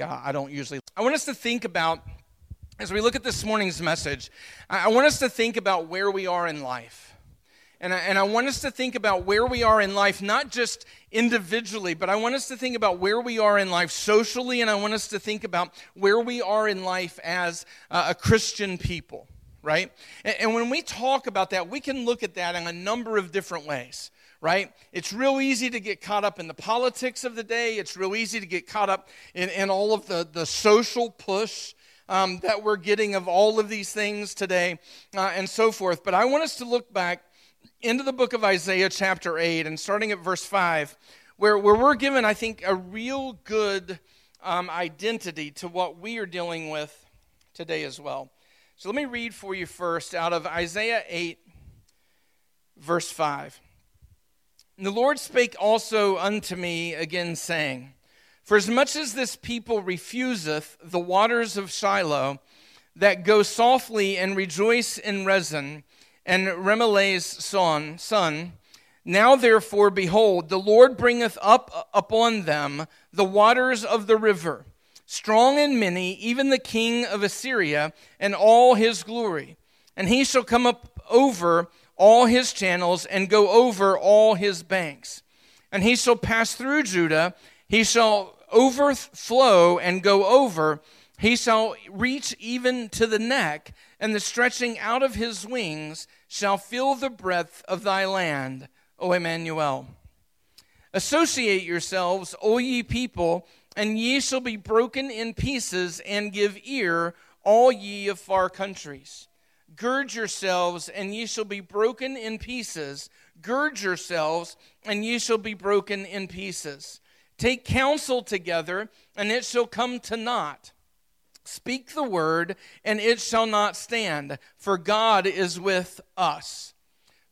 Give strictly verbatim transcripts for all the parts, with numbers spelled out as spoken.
Yeah, I don't usually. I want us to think about, as we look at this morning's message, I want us to think about where we are in life. And I, and I want us to think about where we are in life, not just individually, but I want us to think about where we are in life socially, and I want us to think about where we are in life as uh, a Christian people, right? And, and when we talk about that, we can look at that in a number of different ways, right? It's real easy to get caught up in the politics of the day. It's real easy to get caught up in, in all of the, the social push um, that we're getting of all of these things today uh, and so forth. But I want us to look back into the book of Isaiah chapter eight and starting at verse five, where, where we're given, I think, a real good um, identity to what we are dealing with today as well. So let me read for you first out of Isaiah eight, verse five. And the Lord spake also unto me again, saying, For as much as this people refuseth the waters of Shiloh, that go softly and rejoice in Rezin, and Remaliah's son, son, now therefore, behold, the Lord bringeth up upon them the waters of the river, strong and many, even the king of Assyria, and all his glory. And he shall come up over all his channels, and go over all his banks. And he shall pass through Judah, he shall overflow and go over, he shall reach even to the neck, and the stretching out of his wings shall fill the breadth of thy land, O Emmanuel. Associate yourselves, O ye people, and ye shall be broken in pieces, and give ear, all ye of far countries. Gird yourselves, and ye shall be broken in pieces. Gird yourselves, and ye shall be broken in pieces. Take counsel together, and it shall come to naught. Speak the word, and it shall not stand, for God is with us.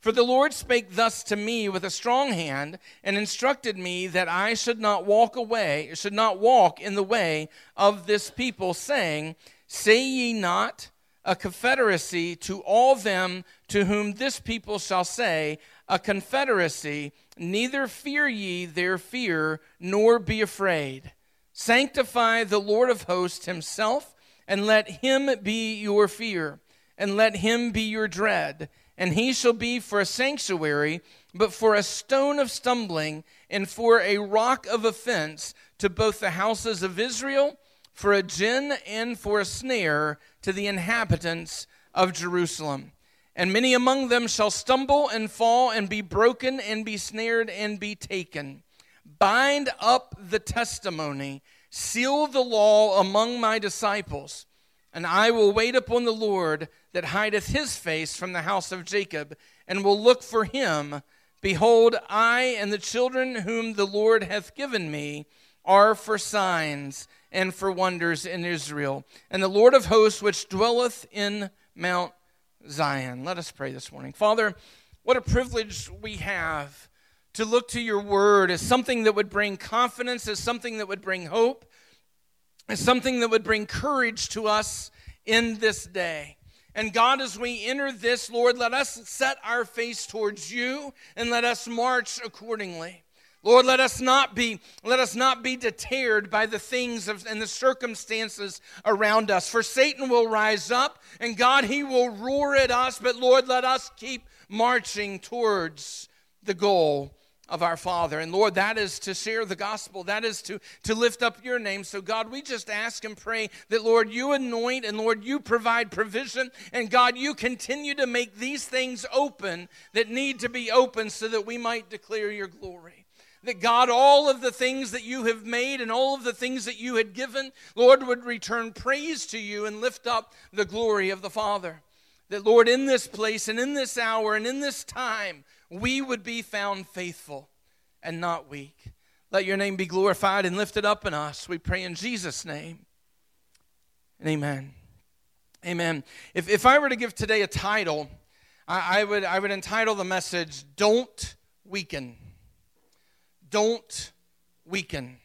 For the Lord spake thus to me with a strong hand, and instructed me that I should not walk away, should not walk in the way of this people, saying, Say ye not a confederacy to all them to whom this people shall say, A confederacy, neither fear ye their fear, nor be afraid. Sanctify the Lord of hosts himself, and let him be your fear, and let him be your dread. And he shall be for a sanctuary, but for a stone of stumbling, and for a rock of offense to both the houses of Israel, for a gin and for a snare to the inhabitants of Jerusalem. And many among them shall stumble and fall, and be broken, and be snared, and be taken. Bind up the testimony, seal the law among my disciples, and I will wait upon the Lord that hideth his face from the house of Jacob, and will look for him. Behold, I and the children whom the Lord hath given me are for signs and for wonders in Israel, and the Lord of hosts which dwelleth in Mount Zion. Let us pray this morning. Father, what a privilege we have to look to your word as something that would bring confidence, as something that would bring hope, as something that would bring courage to us in this day. And God, as we enter this, Lord, let us set our face towards you and let us march accordingly. Lord, let us not be, let us not be deterred by the things of, and the circumstances around us. For Satan will rise up, and God, he will roar at us. But Lord, let us keep marching towards the goal of our Father. And Lord, that is to share the gospel. That is to, to lift up your name. So God, we just ask and pray that, Lord, you anoint, and Lord, you provide provision. And God, you continue to make these things open that need to be open so that we might declare your glory. That God, all of the things that you have made and all of the things that you had given, Lord, would return praise to you and lift up the glory of the Father. That, Lord, in this place and in this hour and in this time, we would be found faithful and not weak. Let your name be glorified and lifted up in us. We pray in Jesus' name. And amen. Amen. If if I were to give today a title, I, I would I would entitle the message, Don't Weaken. Don't weaken.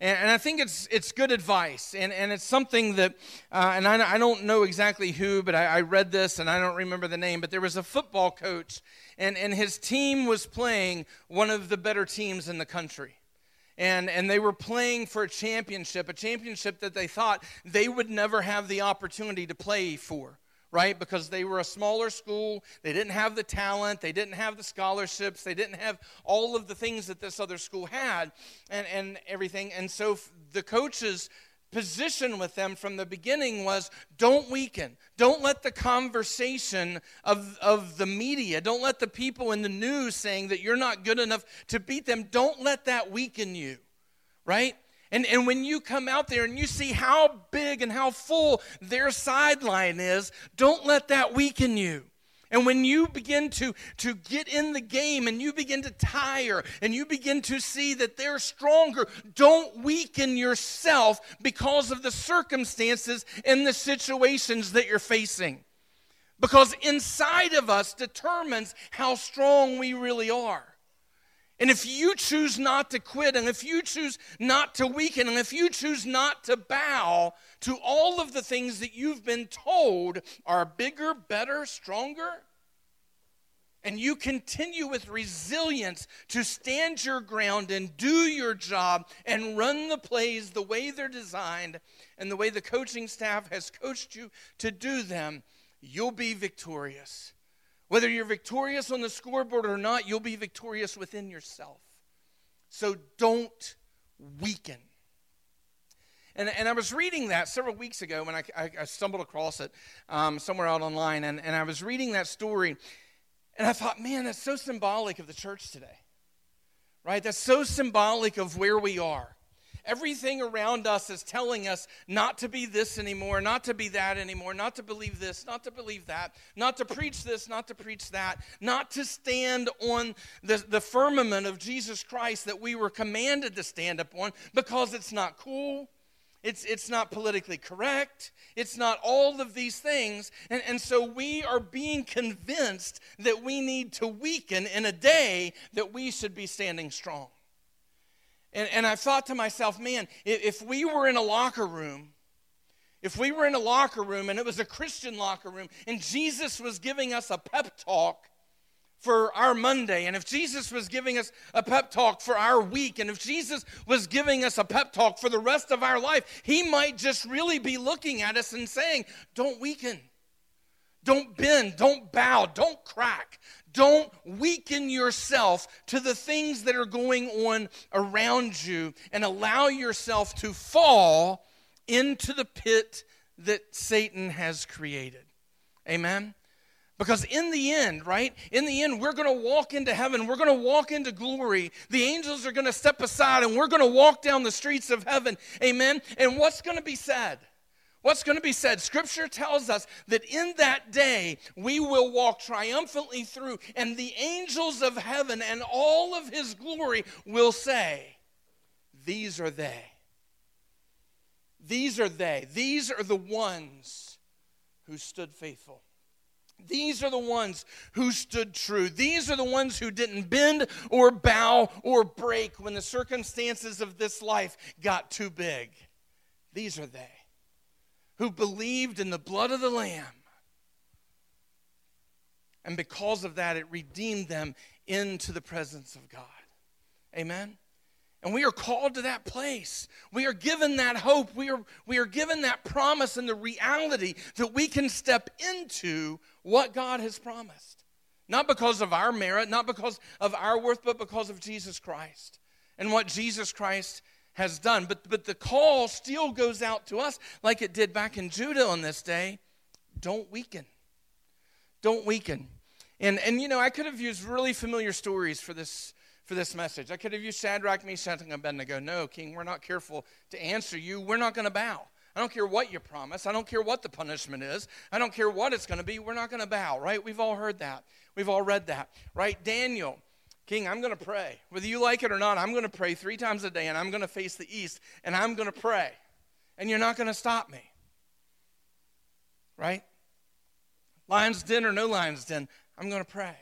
And, and I think it's it's good advice, and, and it's something that, uh, and I, I don't know exactly who, but I, I read this, and I don't remember the name, but there was a football coach, and, and his team was playing one of the better teams in the country. and and they were playing for a championship, a championship that they thought they would never have the opportunity to play for, right? Because they were a smaller school, they didn't have the talent, they didn't have the scholarships, they didn't have all of the things that this other school had and, and everything. And so the coaches' position with them from the beginning was, don't weaken. Don't let the conversation of, of the media, don't let the people in the news saying that you're not good enough to beat them, don't let that weaken you, right? And and when you come out there and you see how big and how full their sideline is, don't let that weaken you. And when you begin to, to get in the game and you begin to tire and you begin to see that they're stronger, don't weaken yourself because of the circumstances and the situations that you're facing. Because inside of us determines how strong we really are. And if you choose not to quit, and if you choose not to weaken, and if you choose not to bow to all of the things that you've been told are bigger, better, stronger, and you continue with resilience to stand your ground and do your job and run the plays the way they're designed and the way the coaching staff has coached you to do them, you'll be victorious. Whether you're victorious on the scoreboard or not, you'll be victorious within yourself. So don't weaken. And and I was reading that several weeks ago when I, I, I stumbled across it um, somewhere out online, and, and I was reading that story, and I thought, man, that's so symbolic of the church today, right? That's so symbolic of where we are. Everything around us is telling us not to be this anymore, not to be that anymore, not to believe this, not to believe that, not to preach this, not to preach that, not to stand on the, the firmament of Jesus Christ that we were commanded to stand upon because it's not cool, it's it's not politically correct, it's not all of these things. And, and so we are being convinced that we need to weaken in a day that we should be standing strong. And, and I thought to myself, man, if we were in a locker room, if we were in a locker room and it was a Christian locker room and Jesus was giving us a pep talk for our Monday, and if Jesus was giving us a pep talk for our week, and if Jesus was giving us a pep talk for the rest of our life, he might just really be looking at us and saying, don't weaken, don't bend, don't bow, don't crack. Don't weaken yourself to the things that are going on around you and allow yourself to fall into the pit that Satan has created. Amen? Because in the end, right, in the end, we're going to walk into heaven. We're going to walk into glory. The angels are going to step aside, and we're going to walk down the streets of heaven. Amen? And what's going to be said? What's going to be said? Scripture tells us that in that day, we will walk triumphantly through, and the angels of heaven and all of his glory will say, these are they. These are they. These are the ones who stood faithful. These are the ones who stood true. These are the ones who didn't bend or bow or break when the circumstances of this life got too big. These are they who believed in the blood of the Lamb. And because of that, it redeemed them into the presence of God. Amen? And we are called to that place. We are given that hope. We are, we are given that promise and the reality that we can step into what God has promised. Not because of our merit, not because of our worth, but because of Jesus Christ and what Jesus Christ has done. But, but the call still goes out to us like it did back in Judah on this day. Don't weaken. Don't weaken. And, and you know, I could have used really familiar stories for this for this message. I could have used Shadrach, Meshach, and Abednego. No, King, we're not careful to answer you. We're not going to bow. I don't care what you promise. I don't care what the punishment is. I don't care what it's going to be. We're not going to bow, right? We've all heard that. We've all read that, right? Daniel. King, I'm going to pray. Whether you like it or not, I'm going to pray three times a day, and I'm going to face the east, and I'm going to pray. And you're not going to stop me. Right? Lion's den or no lion's den, I'm going to pray.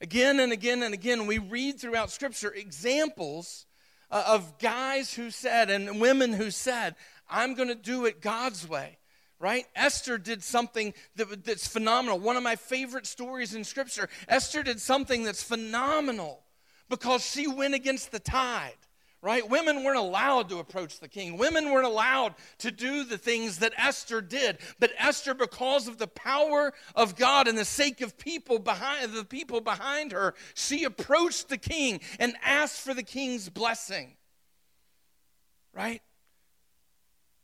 Again and again and again, we read throughout Scripture examples of guys who said and women who said, I'm going to do it God's way. Right? Esther did something that, that's phenomenal. One of my favorite stories in Scripture. Esther did something that's phenomenal because she went against the tide. right? Women weren't allowed to approach the king. Women weren't allowed to do the things that Esther did. But Esther, because of the power of God and the sake of people behind the people behind her, she approached the king and asked for the king's blessing, right?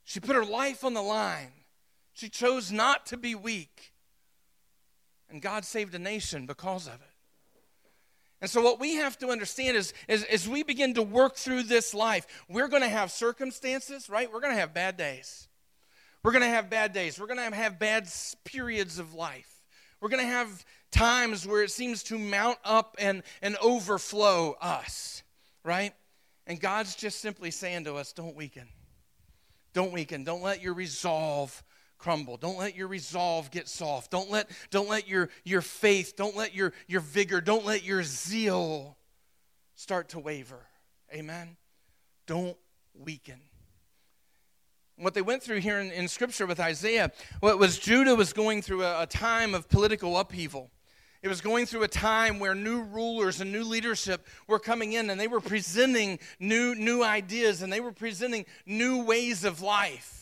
She put her life on the line. She chose not to be weak. And God saved a nation because of it. And so what we have to understand is, is as we begin to work through this life, we're going to have circumstances, right? We're going to have bad days. We're going to have bad days. We're going to have bad periods of life. We're going to have times where it seems to mount up and, and overflow us, right? And God's just simply saying to us, don't weaken. Don't weaken. Don't let your resolve crumble. Don't let your resolve get soft. Don't let, don't let your, your faith, don't let your, your vigor, don't let your zeal start to waver. Amen? Don't weaken. What they went through here in, in Scripture with Isaiah, what was Judah was going through a, a time of political upheaval. It was going through a time where new rulers and new leadership were coming in, and they were presenting new, new ideas, and they were presenting new ways of life.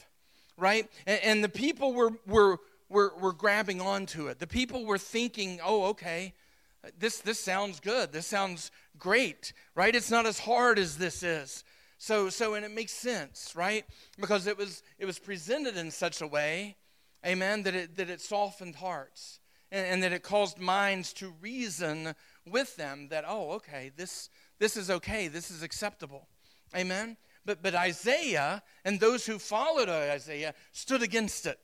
Right? And, and the people were, were were were grabbing onto it. The people were thinking, oh, okay, this this sounds good. This sounds great, right? It's not as hard as this is. So so and it makes sense, right? Because it was it was presented in such a way, amen, that it that it softened hearts and, and that it caused minds to reason with them that, oh, okay, this this is okay, this is acceptable. Amen. But but Isaiah and those who followed Isaiah stood against it.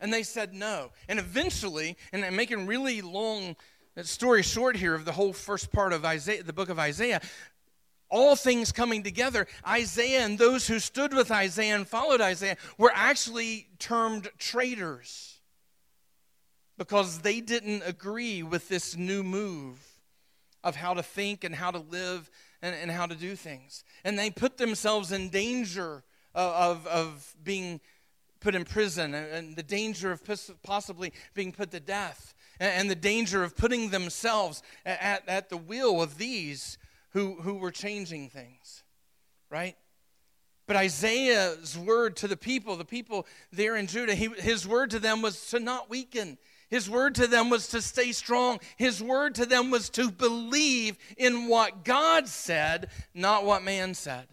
And they said no. And eventually, and I'm making really long story short here of the whole first part of Isaiah, the book of Isaiah, all things coming together, Isaiah and those who stood with Isaiah and followed Isaiah were actually termed traitors because they didn't agree with this new move of how to think and how to live And, and how to do things. And they put themselves in danger of, of, of being put in prison and, and the danger of possibly being put to death and, and the danger of putting themselves at, at the will of these who, who were changing things, right? But Isaiah's word to the people, the people there in Judah, he, his word to them was to not weaken. His word to them was to stay strong. His word to them was to believe in what God said, not what man said.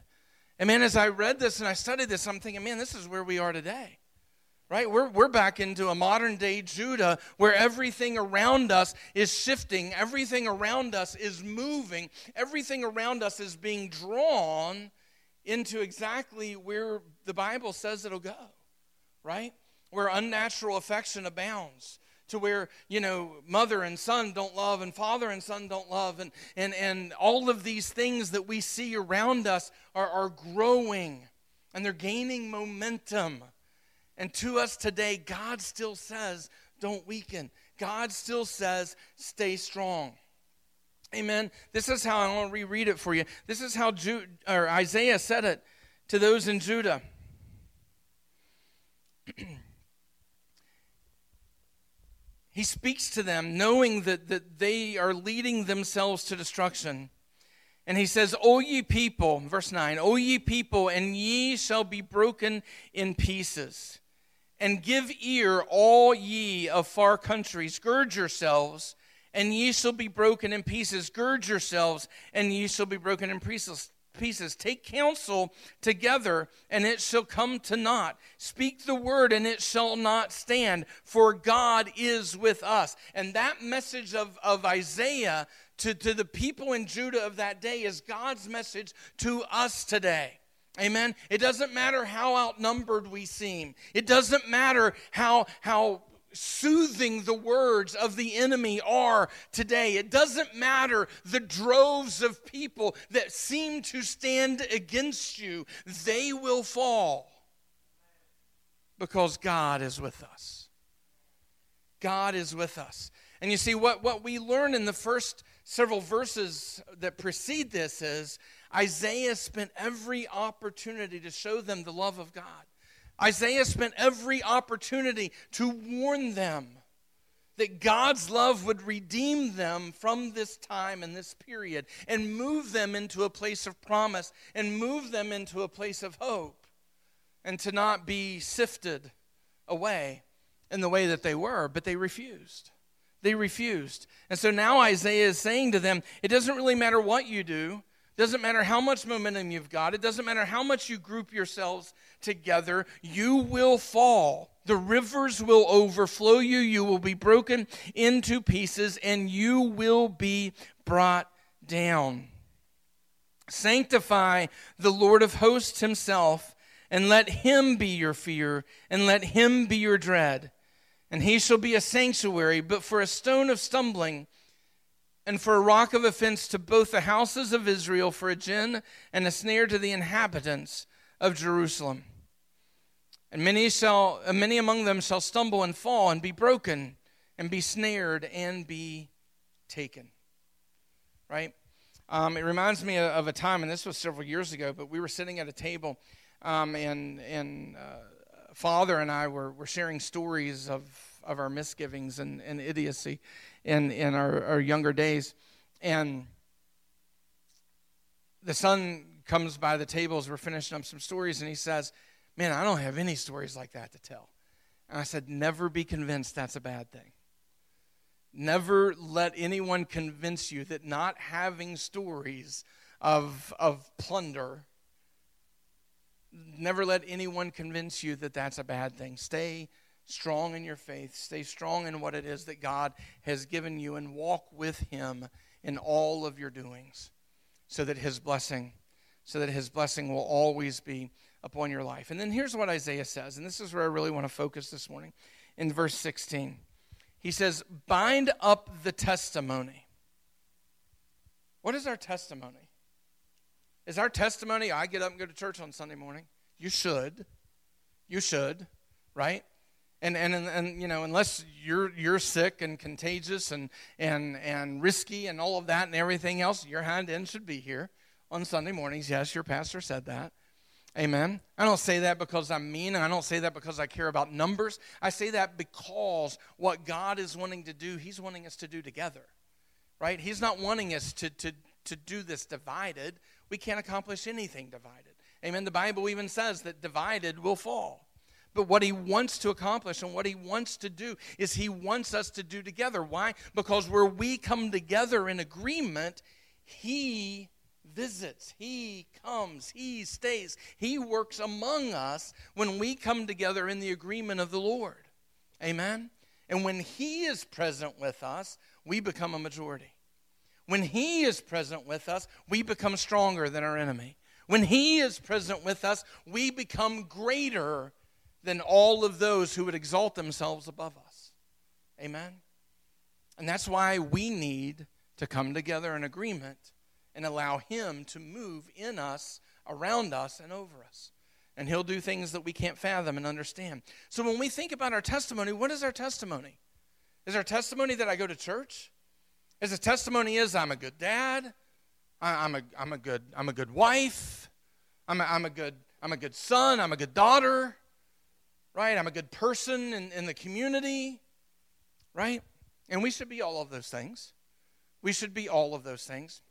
And man, as I read this and I studied this, I'm thinking, man, this is where we are today, right? We're we're back into a modern day Judah where everything around us is shifting. Everything around us is moving. Everything around us is being drawn into exactly where the Bible says it'll go, right? Where unnatural affection abounds. To where, you know, mother and son don't love and father and son don't love. And and, and all of these things that we see around us are, are growing and they're gaining momentum. And to us today, God still says, don't weaken. God still says, stay strong. Amen. This is how, I want to reread it for you. This is how Jude, or Isaiah said it to those in Judah. He speaks to them knowing that, that they are leading themselves to destruction. And he says, O ye people, verse nine, O ye people, and ye shall be broken in pieces. And give ear, all ye of far countries. Gird yourselves, and ye shall be broken in pieces. Gird yourselves, and ye shall be broken in pieces. Pieces. Take counsel together, and it shall come to naught. Speak the word, and it shall not stand, for God is with us. And that message of, of Isaiah to, to the people in Judah of that day is God's message to us today. Amen? It doesn't matter how outnumbered we seem. It doesn't matter how how soothing the words of the enemy are today. It doesn't matter the droves of people that seem to stand against you. They will fall because God is with us. God is with us. And you see, what, what we learn in the first several verses that precede this is Isaiah spent every opportunity to show them the love of God. Isaiah spent every opportunity to warn them that God's love would redeem them from this time and this period and move them into a place of promise and move them into a place of hope and to not be sifted away in the way that they were, but they refused. They refused. And so now Isaiah is saying to them, it doesn't really matter what you do. It doesn't matter how much momentum you've got. It doesn't matter how much you group yourselves together. You will fall. The rivers will overflow you. You will be broken into pieces, and you will be brought down. Sanctify the Lord of hosts himself, and let him be your fear, and let him be your dread. And he shall be a sanctuary, but for a stone of stumbling, and for a rock of offense to both the houses of Israel, for a gin and a snare to the inhabitants of Jerusalem. And many shall, many among them shall stumble and fall and be broken and be snared and be taken. Right? Um, it reminds me of a time, and this was several years ago, but we were sitting at a table, um, and and uh, Father and I were, were sharing stories of, of our misgivings and, and idiocy in, in our, our younger days. And the son comes by the table as we're finishing up some stories, and he says, "Man, I don't have any stories like that to tell." And I said, "Never be convinced that's a bad thing. Never let anyone convince you that not having stories of, of plunder, never let anyone convince you that that's a bad thing. Stay strong in your faith. Stay strong in what it is that God has given you, and walk with him in all of your doings so that his blessing, so that his blessing will always be upon your life." And then here's what Isaiah says, and this is where I really want to focus this morning. In verse sixteen, he says, "Bind up the testimony." What is our testimony? Is our testimony, I get up and go to church on Sunday morning? You should. You should, right? And and and you know, unless you're you're sick and contagious and and and risky and all of that and everything else, your hind end should be here on Sunday mornings. Yes, your pastor said that. Amen. I don't say that because I'm mean. I don't say that because I care about numbers. I say that because what God is wanting to do, he's wanting us to do together, right? He's not wanting us to, to, to do this divided. We can't accomplish anything divided. Amen. The Bible even says that divided will fall. But what he wants to accomplish and what he wants to do is he wants us to do together. Why? Because where we come together in agreement, he visits, he comes, he stays, he works among us when we come together in the agreement of the Lord. Amen? And when he is present with us, we become a majority. When he is present with us, we become stronger than our enemy. When he is present with us, we become greater than all of those who would exalt themselves above us. Amen? And that's why we need to come together in agreement and allow him to move in us, around us, and over us. And he'll do things that we can't fathom and understand. So when we think about our testimony, what is our testimony? Is our testimony that I go to church? Is the testimony is I'm a good dad, I, I'm a I'm a good I'm a good wife, I'm a, I'm a good I'm a good son, I'm a good daughter, right? I'm a good person in, in the community, right? And we should be all of those things. We should be all of those things.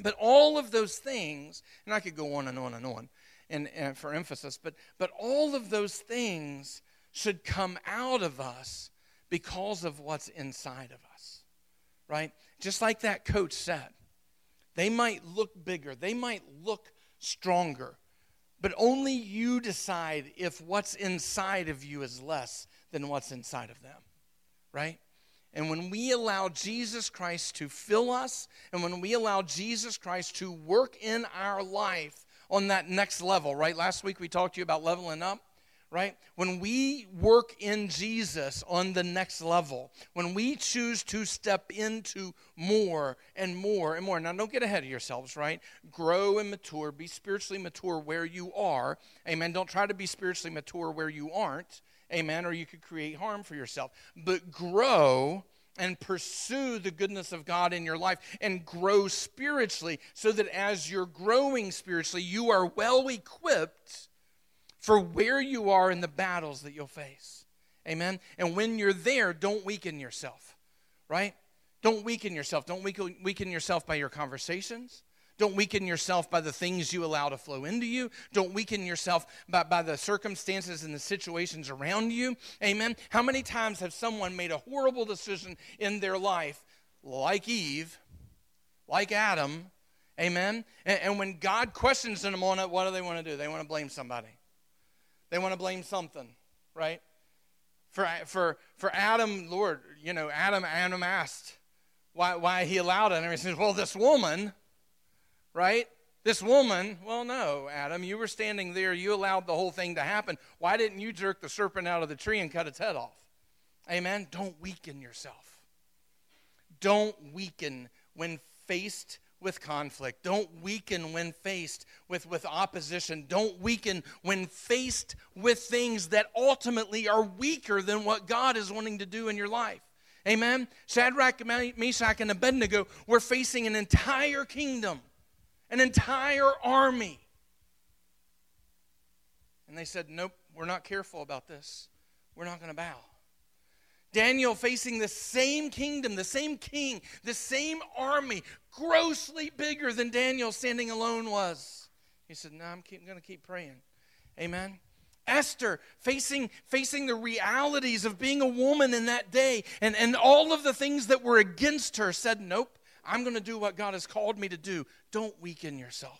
But all of those things, and I could go on and on and on and, and for emphasis, but, but all of those things should come out of us because of what's inside of us, right? Just like that coach said, they might look bigger, they might look stronger, but only you decide if what's inside of you is less than what's inside of them, right? And when we allow Jesus Christ to fill us, and when we allow Jesus Christ to work in our life on that next level, right? Last week we talked to you about leveling up, right? When we work in Jesus on the next level, when we choose to step into more and more and more. Now, don't get ahead of yourselves, right? Grow and mature. Be spiritually mature where you are. Amen. Don't try to be spiritually mature where you aren't. Amen, or you could create harm for yourself. But grow and pursue the goodness of God in your life and grow spiritually so that as you're growing spiritually, you are well equipped for where you are in the battles that you'll face. Amen? And when you're there, don't weaken yourself, right? Don't weaken yourself. Don't weaken yourself by your conversations. Don't weaken yourself by the things you allow to flow into you. Don't weaken yourself by, by the circumstances and the situations around you. Amen? How many times have someone made a horrible decision in their life, like Eve, like Adam, amen? And, and when God questions them on it, what do they want to do? They want to blame somebody. They want to blame something, right? For for for Adam, Lord, you know, Adam Adam asked why why he allowed it. And he says, well, this woman, right? This woman, well, no, Adam, you were standing there. You allowed the whole thing to happen. Why didn't you jerk the serpent out of the tree and cut its head off? Amen? Don't weaken yourself. Don't weaken when faced with conflict. Don't weaken when faced with, with opposition. Don't weaken when faced with things that ultimately are weaker than what God is wanting to do in your life. Amen? Shadrach, Meshach, and Abednego were facing an entire kingdom, an entire army. And they said, nope, we're not careful about this. We're not going to bow. Daniel, facing the same kingdom, the same king, the same army, grossly bigger than Daniel standing alone was. He said, no, I'm, I'm going to keep praying. Amen. Esther, facing, facing the realities of being a woman in that day and, and all of the things that were against her, said, nope, I'm going to do what God has called me to do. Don't weaken yourself.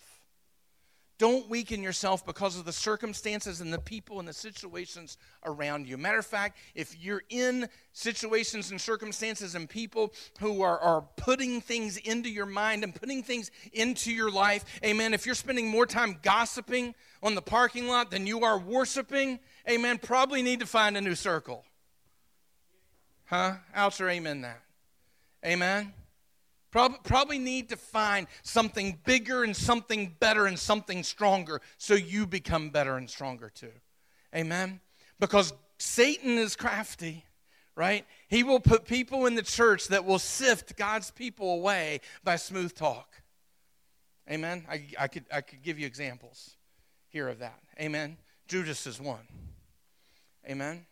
Don't weaken yourself because of the circumstances and the people and the situations around you. Matter of fact, if you're in situations and circumstances and people who are, are putting things into your mind and putting things into your life, amen, if you're spending more time gossiping on the parking lot than you are worshiping, amen, probably need to find a new circle. Huh? Ouch or amen that. Amen? Probably need to find something bigger and something better and something stronger so you become better and stronger too. Amen? Because Satan is crafty, right? He will put people in the church that will sift God's people away by smooth talk. Amen? I, I could I could give you examples here of that. Amen? Judas is one. Amen?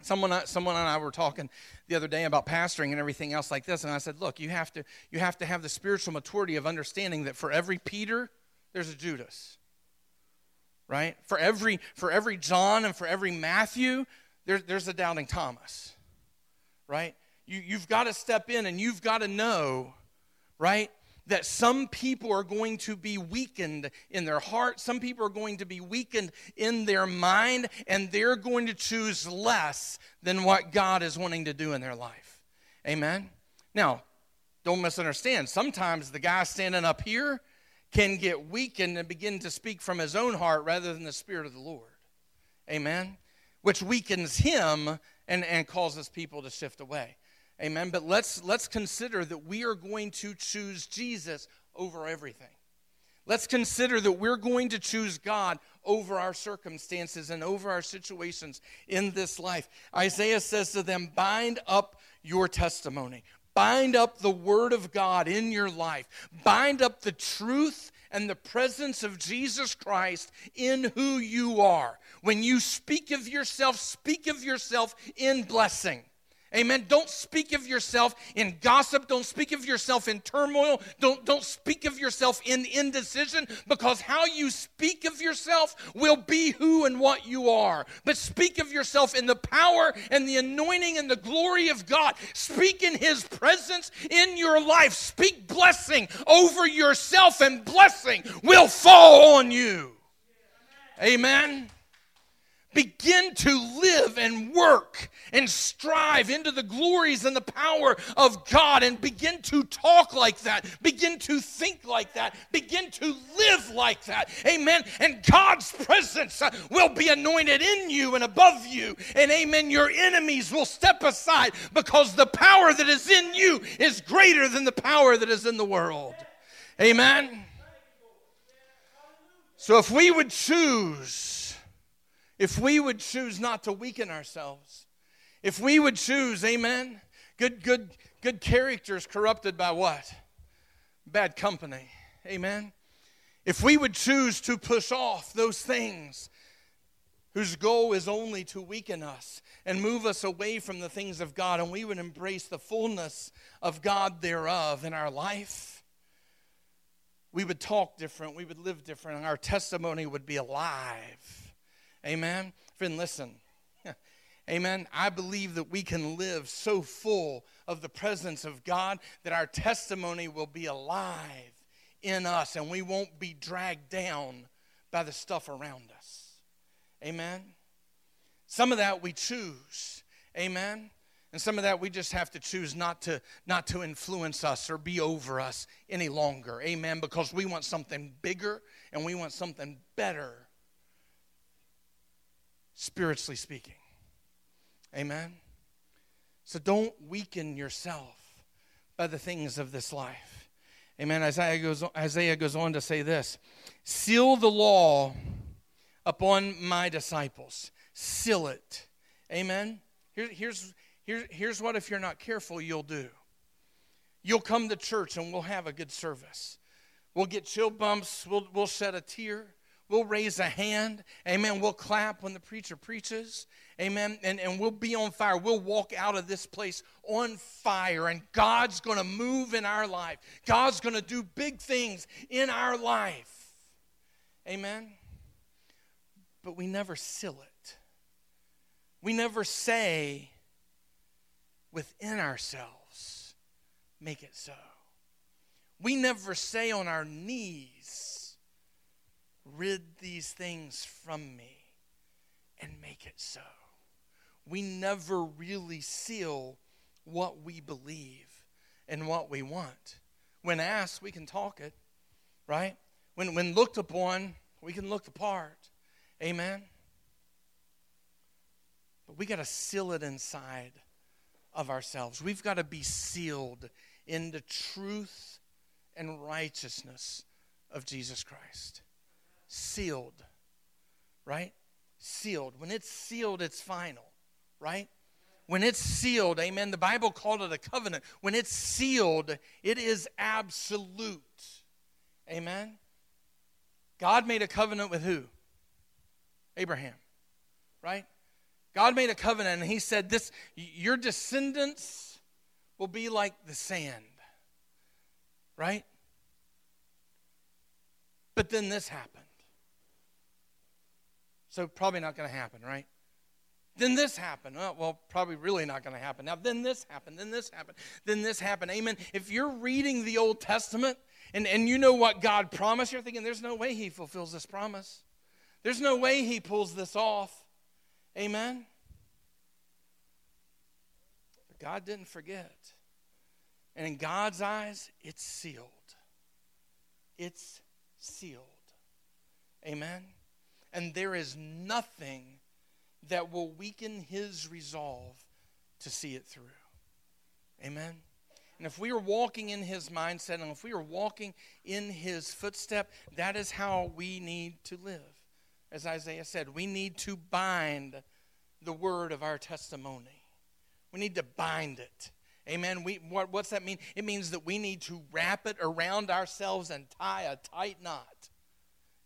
Someone, someone and I were talking the other day about pastoring and everything else like this, and I said, look, you have to you have to have the spiritual maturity of understanding that for every Peter, there's a Judas, right? For every for every John and for every Matthew, there, there's a doubting Thomas, right? You, you've got to step in and you've got to know, right, that some people are going to be weakened in their heart. Some people are going to be weakened in their mind, and they're going to choose less than what God is wanting to do in their life. Amen? Now, don't misunderstand. Sometimes the guy standing up here can get weakened and begin to speak from his own heart rather than the Spirit of the Lord. Amen? Which weakens him and, and causes people to shift away. Amen. But let's let's consider that we are going to choose Jesus over everything. Let's consider that we're going to choose God over our circumstances and over our situations in this life. Isaiah says to them, bind up your testimony. Bind up the word of God in your life. Bind up the truth and the presence of Jesus Christ in who you are. When you speak of yourself, speak of yourself in blessing. Amen. Don't speak of yourself in gossip. Don't speak of yourself in turmoil. Don't, don't speak of yourself in indecision, because how you speak of yourself will be who and what you are. But speak of yourself in the power and the anointing and the glory of God. Speak in His presence in your life. Speak blessing over yourself, and blessing will fall on you. Amen. Begin to live and work and strive into the glories and the power of God, and begin to talk like that. Begin to think like that. Begin to live like that. Amen. And God's presence will be anointed in you and above you. And amen, your enemies will step aside, because the power that is in you is greater than the power that is in the world. Amen. So if we would choose If we would choose not to weaken ourselves, if we would choose, amen, good, good, good character is corrupted by what? Bad company, amen. If we would choose to push off those things whose goal is only to weaken us and move us away from the things of God, and we would embrace the fullness of God thereof in our life. We would talk different, we would live different, and our testimony would be alive. Amen? Friend, listen. Amen. I believe that we can live so full of the presence of God that our testimony will be alive in us, and we won't be dragged down by the stuff around us. Amen. Some of that we choose. Amen. And some of that we just have to choose not to not to influence us or be over us any longer. Amen. Because we want something bigger and we want something better, spiritually speaking. Amen. So don't weaken yourself by the things of this life. Amen. Isaiah goes on, Isaiah goes on to say this. Seal the law upon my disciples. Seal it. Amen. Here, here's, here, here's what, if you're not careful, you'll do. You'll come to church and we'll have a good service. We'll get chill bumps. We'll, we'll shed a tear. We'll raise a hand. Amen. We'll clap when the preacher preaches. Amen. And, and we'll be on fire. We'll walk out of this place on fire. And God's going to move in our life. God's going to do big things in our life. Amen. But we never seal it. We never say within ourselves, make it so. We never say on our knees, rid these things from me and make it so. We never really seal what we believe and what we want. When asked, we can talk it, right? When when looked upon, we can look the part. Amen? But we got to seal it inside of ourselves. We've got to be sealed in the truth and righteousness of Jesus Christ. Sealed, right? Sealed. When it's sealed, it's final, right? When it's sealed, amen, the Bible called it a covenant. When it's sealed, it is absolute, amen? God made a covenant with who? Abraham, right? God made a covenant, and he said, "This, your descendants will be like the sand," right? But then this happened. So probably not going to happen, right? Then this happened. Oh, well, probably really not going to happen. Now, then this happened, then this happened, then this happened. Amen. If you're reading the Old Testament and, and you know what God promised, you're thinking, there's no way he fulfills this promise. There's no way he pulls this off. Amen. But God didn't forget. And in God's eyes, it's sealed. It's sealed. Amen. And there is nothing that will weaken his resolve to see it through. Amen? And if we are walking in his mindset, and if we are walking in his footstep, that is how we need to live. As Isaiah said, we need to bind the word of our testimony. We need to bind it. Amen? We, what, what's that mean? It means that we need to wrap it around ourselves and tie a tight knot.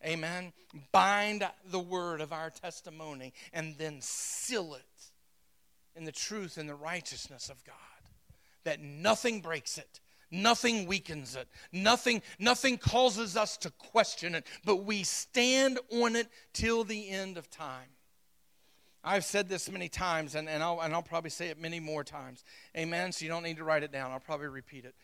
Amen. Bind the word of our testimony and then seal it in the truth and the righteousness of God. That nothing breaks it. Nothing weakens it. Nothing, nothing causes us to question it. But we stand on it till the end of time. I've said this many times, and, and, I'll, and I'll probably say it many more times. Amen. So you don't need to write it down. I'll probably repeat it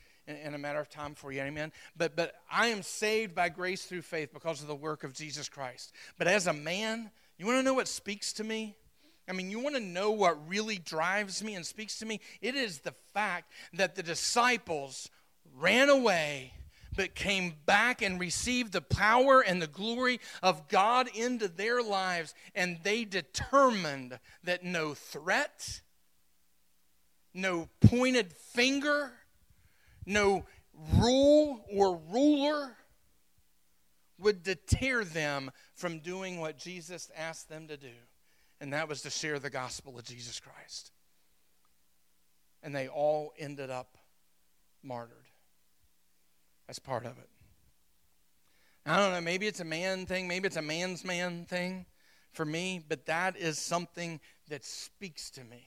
in a matter of time for you, amen? But but I am saved by grace through faith because of the work of Jesus Christ. But as a man, you want to know what speaks to me? I mean, you want to know what really drives me and speaks to me? It is the fact that the disciples ran away but came back and received the power and the glory of God into their lives, and they determined that no threat, no pointed finger, no rule or ruler would deter them from doing what Jesus asked them to do. And that was to share the gospel of Jesus Christ. And they all ended up martyred. That's part of it. I don't know, maybe it's a man thing. Maybe it's a man's man thing. for me, but that is something that speaks to me.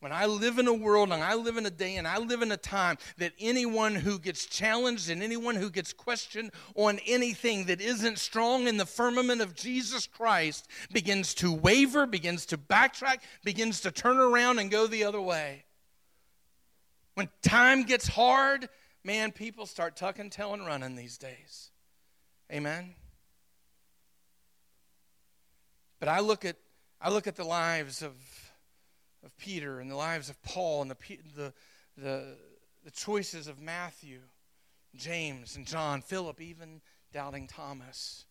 When I live in a world and I live in a day and I live in a time that anyone who gets challenged and anyone who gets questioned on anything that isn't strong in the firmament of Jesus Christ begins to waver, begins to backtrack, begins to turn around and go the other way. When time gets hard, man, people start tucking, telling, running these days. Amen? But I look at I look at the lives of of Peter and the lives of Paul and the the the, the choices of Matthew, James, and John, Philip, even doubting Thomas,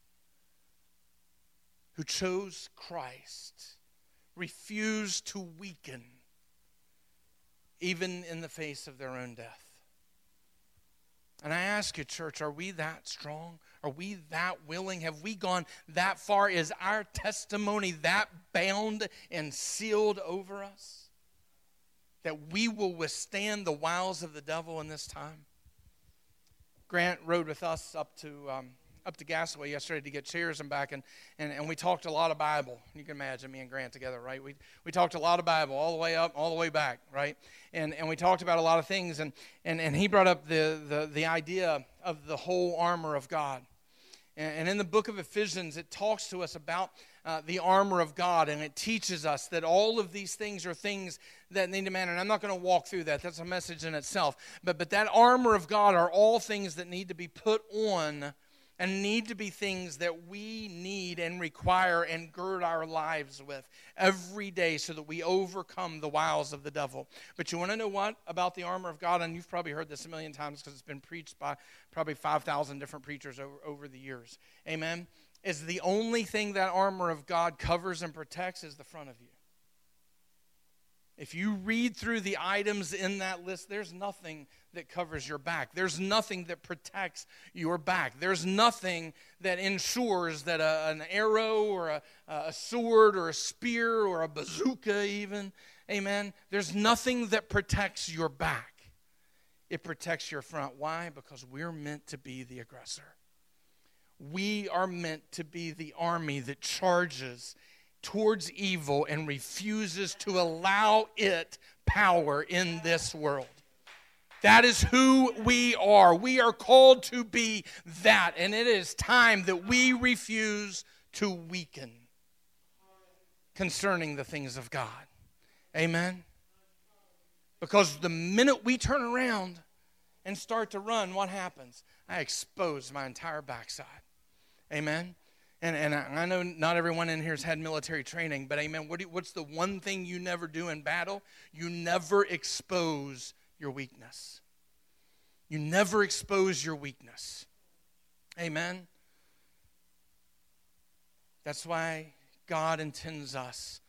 who chose Christ, refused to weaken, even in the face of their own death. And I ask you, church, are we that strong? Are we that willing? Have we gone that far? Is our testimony that bound and sealed over us that we will withstand the wiles of the devil in this time? Grant rode with us up to um, up to Gasaway yesterday to get chairs and back, and, and and we talked a lot of Bible. You can imagine me and Grant together, right? We we talked a lot of Bible all the way up, all the way back, right? And and we talked about a lot of things, and and, and he brought up the the the idea of the whole armor of God. And in the book of Ephesians, it talks to us about uh, the armor of God, and it teaches us that all of these things are things that need to matter. And I'm not going to walk through that. That's a message in itself. But but that armor of God are all things that need to be put on and need to be things that we need and require and gird our lives with every day so that we overcome the wiles of the devil. But you want to know what about the armor of God? And you've probably heard this a million times because it's been preached by probably five thousand different preachers over, over the years. Amen? Is the only thing that armor of God covers and protects is the front of you. If you read through the items in that list, there's nothing that covers your back. There's nothing that protects your back. There's nothing that ensures that a, an arrow or a, a sword or a spear or a bazooka even, amen, there's nothing that protects your back. It protects your front. Why? Because we're meant to be the aggressor. We are meant to be the army that charges towards evil and refuses to allow it power in this world. That is who we are. We are called to be that, and it is time that we refuse to weaken concerning the things of God. Amen? Because the minute we turn around and start to run, what happens? I expose my entire backside. Amen? And and I know not everyone in here has had military training, but amen, what do, what's the one thing you never do in battle? You never expose your weakness. You never expose your weakness. Amen? That's why God intends us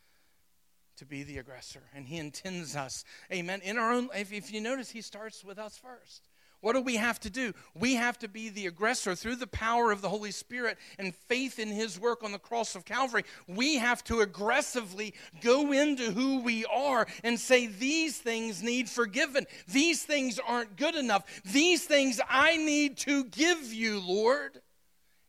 to be the aggressor, and he intends us, amen, in our own, if, if you notice, he starts with us first. What do we have to do? We have to be the aggressor through the power of the Holy Spirit and faith in his work on the cross of Calvary. We have to aggressively go into who we are and say, these things need forgiven. These things aren't good enough. These things I need to give you, Lord.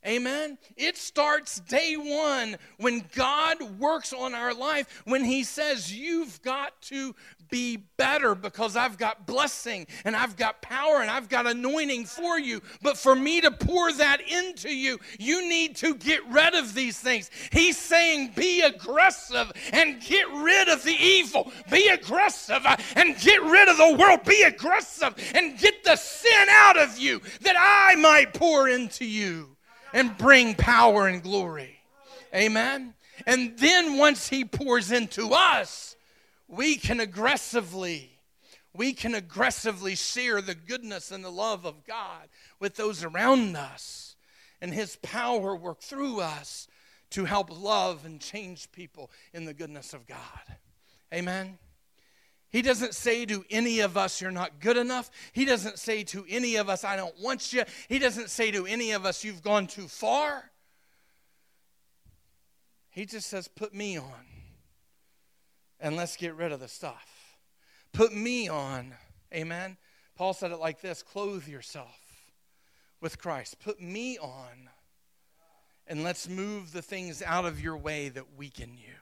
Amen? It starts day one when God works on our life, when he says, you've got to be better because I've got blessing and I've got power and I've got anointing for you. But for me to pour that into you, you need to get rid of these things. He's saying, be aggressive and get rid of the evil. Be aggressive and get rid of the world. Be aggressive and get the sin out of you that I might pour into you and bring power and glory. Amen? And then once he pours into us, we can aggressively, we can aggressively share the goodness and the love of God with those around us. And his power work through us to help love and change people in the goodness of God. Amen? He doesn't say to any of us, you're not good enough. He doesn't say to any of us, I don't want you. He doesn't say to any of us, you've gone too far. He just says, put me on and let's get rid of the stuff. Put me on. Amen. Paul said it like this, clothe yourself with Christ. Put me on and let's move the things out of your way that weaken you.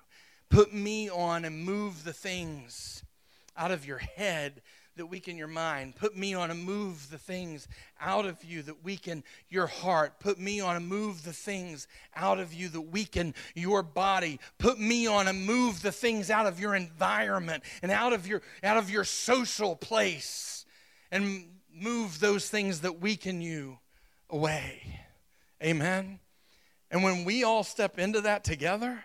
Put me on and move the things out of your head that weaken your mind. Put me on and move the things out of you that weaken your heart. Put me on and move the things out of you that weaken your body. Put me on and move the things out of your environment and out of your out of your social place, and move those things that weaken you away. Amen. And when we all step into that together,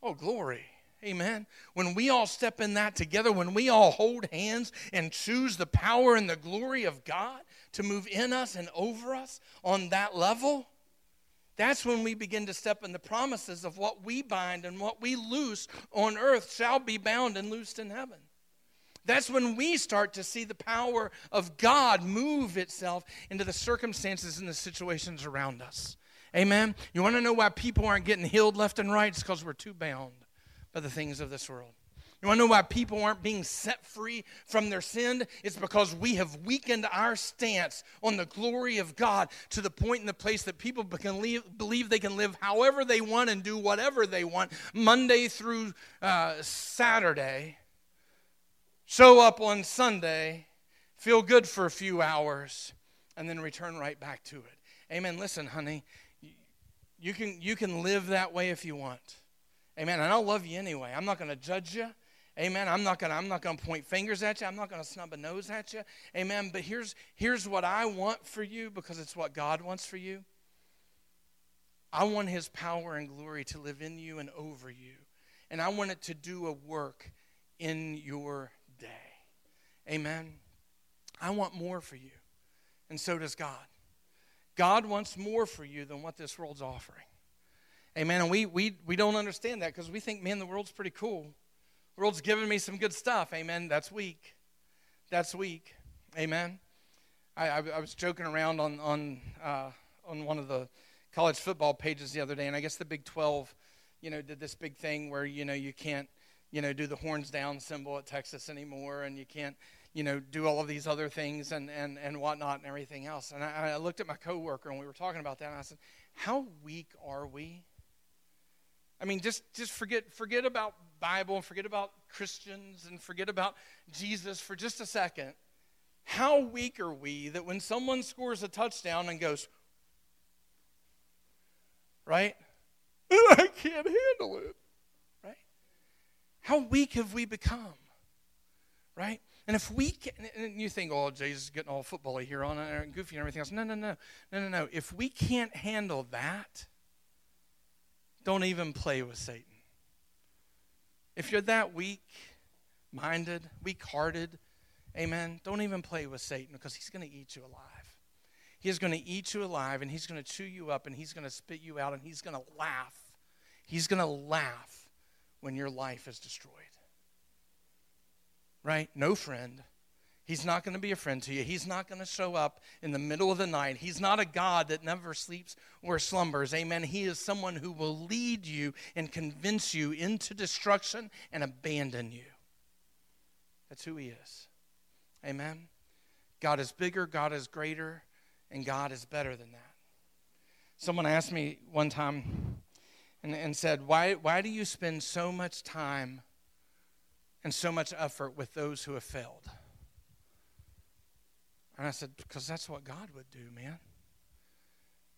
oh, glory. Amen. When we all step in that together, when we all hold hands and choose the power and the glory of God to move in us and over us on that level, that's when we begin to step in the promises of what we bind and what we loose on earth shall be bound and loosed in heaven. That's when we start to see the power of God move itself into the circumstances and the situations around us. Amen. You want to know why people aren't getting healed left and right? It's because we're too bound by the things of this world. You want to know why people aren't being set free from their sin? It's because we have weakened our stance on the glory of God to the point and the place that people can leave, believe they can live however they want and do whatever they want, Monday through uh, Saturday, show up on Sunday, feel good for a few hours, and then return right back to it. Amen. Listen, honey, you can you can live that way if you want. Amen. And I'll love you anyway. I'm not going to judge you. Amen. I'm not going I'm not going to point fingers at you. I'm not going to snub a nose at you. Amen. But here's here's what I want for you, because it's what God wants for you. I want his power and glory to live in you and over you. And I want it to do a work in your day. Amen. I want more for you. And so does God. God wants more for you than what this world's offering. Amen. And we we we don't understand that, because we think, man, the world's pretty cool. The world's giving me some good stuff. Amen. That's weak. That's weak. Amen. I I, I was joking around on on uh, on one of the college football pages the other day, and I guess the Big twelve, you know, did this big thing where, you know, you can't, you know, do the horns down symbol at Texas anymore, and you can't, you know, do all of these other things and and and whatnot and everything else. And I, I looked at my coworker, and we were talking about that, and I said, how weak are we? I mean, just, just forget forget about Bible and forget about Christians and forget about Jesus for just a second. How weak are we that when someone scores a touchdown and goes, right? I can't handle it, right? How weak have we become, right? And if we can, and you think, oh, Jesus getting all football-y here on and goofy and everything else. No, no, no, no, no, no. If we can't handle that, don't even play with Satan. If you're that weak-minded, weak-hearted, amen, don't even play with Satan, because he's going to eat you alive. He's going to eat you alive, and he's going to chew you up, and he's going to spit you out, and he's going to laugh. He's going to laugh when your life is destroyed. Right? No friend. He's not going to be a friend to you. He's not going to show up in the middle of the night. He's not a God that never sleeps or slumbers. Amen. He is someone who will lead you and convince you into destruction and abandon you. That's who he is. Amen. God is bigger, God is greater, and God is better than that. Someone asked me one time and, and said, why, why do you spend so much time and so much effort with those who have failed? And I said, because that's what God would do, man.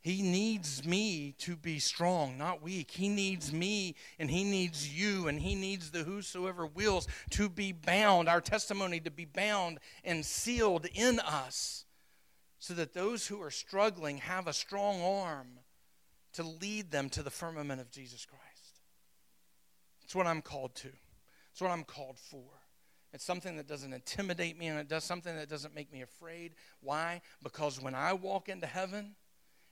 He needs me to be strong, not weak. He needs me, and he needs you, and he needs the whosoever wills to be bound, our testimony to be bound and sealed in us, so that those who are struggling have a strong arm to lead them to the firmament of Jesus Christ. It's what I'm called to. It's what I'm called for. It's something that doesn't intimidate me, and it does something that doesn't make me afraid. Why? Because when I walk into heaven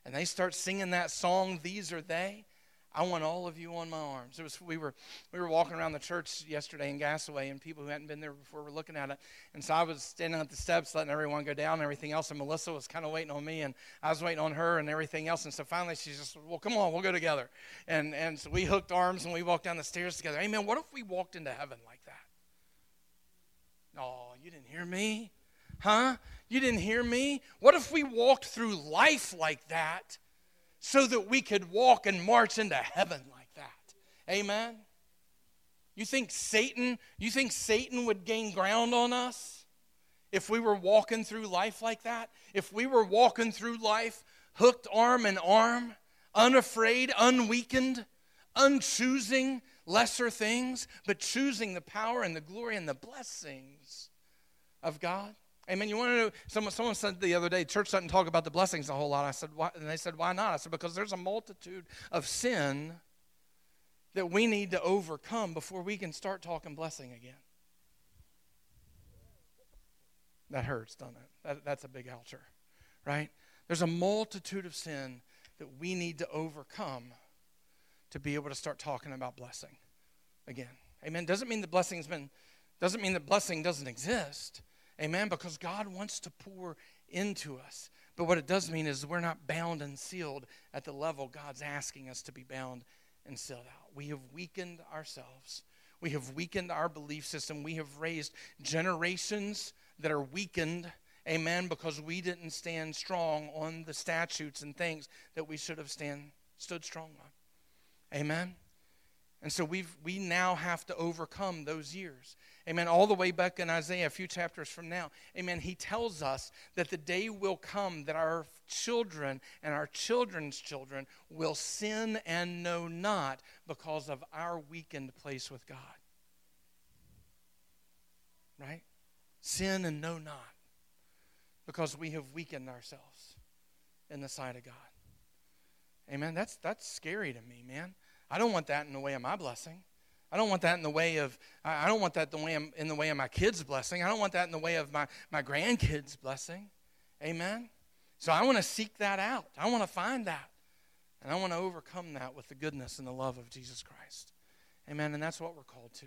and they start singing that song, These Are They, I want all of you on my arms. It was we were we were walking around the church yesterday in Gasaway, and people who hadn't been there before were looking at it. And so I was standing at the steps letting everyone go down and everything else, and Melissa was kind of waiting on me, and I was waiting on her and everything else. And so finally she just said, well, come on, we'll go together. And and so we hooked arms and we walked down the stairs together. Amen. What if we walked into heaven like that? Oh, you didn't hear me? Huh? You didn't hear me? What if we walked through life like that, so that we could walk and march into heaven like that. Amen? You think Satan, you think Satan would gain ground on us if we were walking through life like that? If we were walking through life hooked arm in arm, unafraid, unweakened, unchoosing lesser things, but choosing the power and the glory and the blessings of God. Amen. You want to know, someone, someone said the other day, church doesn't talk about the blessings a whole lot. I said, why? And they said, why not? I said, because there's a multitude of sin that we need to overcome before we can start talking blessing again. That hurts, doesn't it? That, that's a big oucher, right? There's a multitude of sin that we need to overcome to be able to start talking about blessing again. Amen. Doesn't mean the blessing's been, doesn't mean the blessing doesn't exist. Amen. Because God wants to pour into us. But what it does mean is we're not bound and sealed at the level God's asking us to be bound and sealed out. We have weakened ourselves. We have weakened our belief system. We have raised generations that are weakened. Amen. Because we didn't stand strong on the statutes and things that we should have stand, stood strong on. Amen. And so we've we now have to overcome those years. Amen. All the way back in Isaiah, a few chapters from now. Amen. He tells us that the day will come that our children and our children's children will sin and know not because of our weakened place with God. Right? Sin and know not because we have weakened ourselves in the sight of God. Amen. That's that's scary to me, man. I don't want that in the way of my blessing. I don't want that in the way of I don't want that the way in the way of my kids' blessing. I don't want that in the way of my, my grandkids' blessing. Amen. So I want to seek that out. I want to find that. And I want to overcome that with the goodness and the love of Jesus Christ. Amen. And that's what we're called to.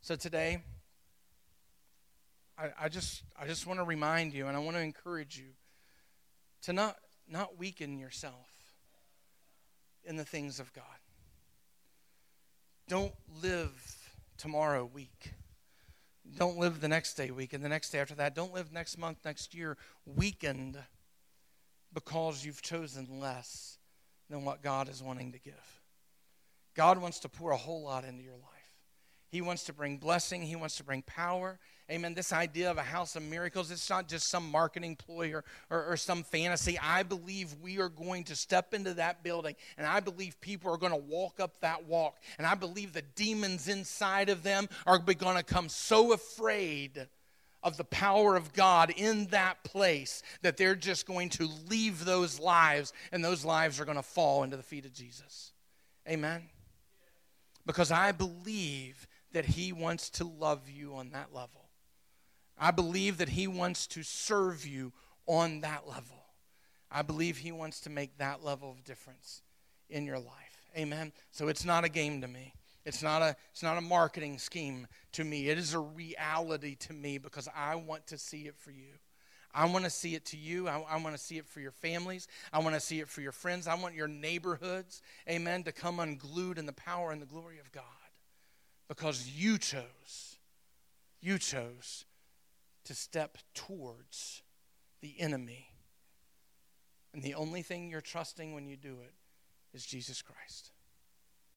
So today, I, I just I just want to remind you and I want to encourage you to not not weaken yourself in the things of God. Don't live tomorrow week. Don't live the next day week and the next day after that. Don't live next month, next year weakened because you've chosen less than what God is wanting to give. God wants to pour a whole lot into your life. He wants to bring blessing. He wants to bring power. Amen. This idea of a house of miracles, it's not just some marketing ploy or, or, or some fantasy. I believe we are going to step into that building, and I believe people are going to walk up that walk, and I believe the demons inside of them are going to come so afraid of the power of God in that place that they're just going to leave those lives, and those lives are going to fall into the feet of Jesus. Amen. Because I believe that he wants to love you on that level. I believe that he wants to serve you on that level. I believe he wants to make that level of difference in your life. Amen. So it's not a game to me. It's not a it's not a marketing scheme to me. It is a reality to me because I want to see it for you. I want to see it to you. I, I want to see it for your families. I want to see it for your friends. I want your neighborhoods, amen, to come unglued in the power and the glory of God. Because you chose, you chose to step towards the enemy. And the only thing you're trusting when you do it is Jesus Christ.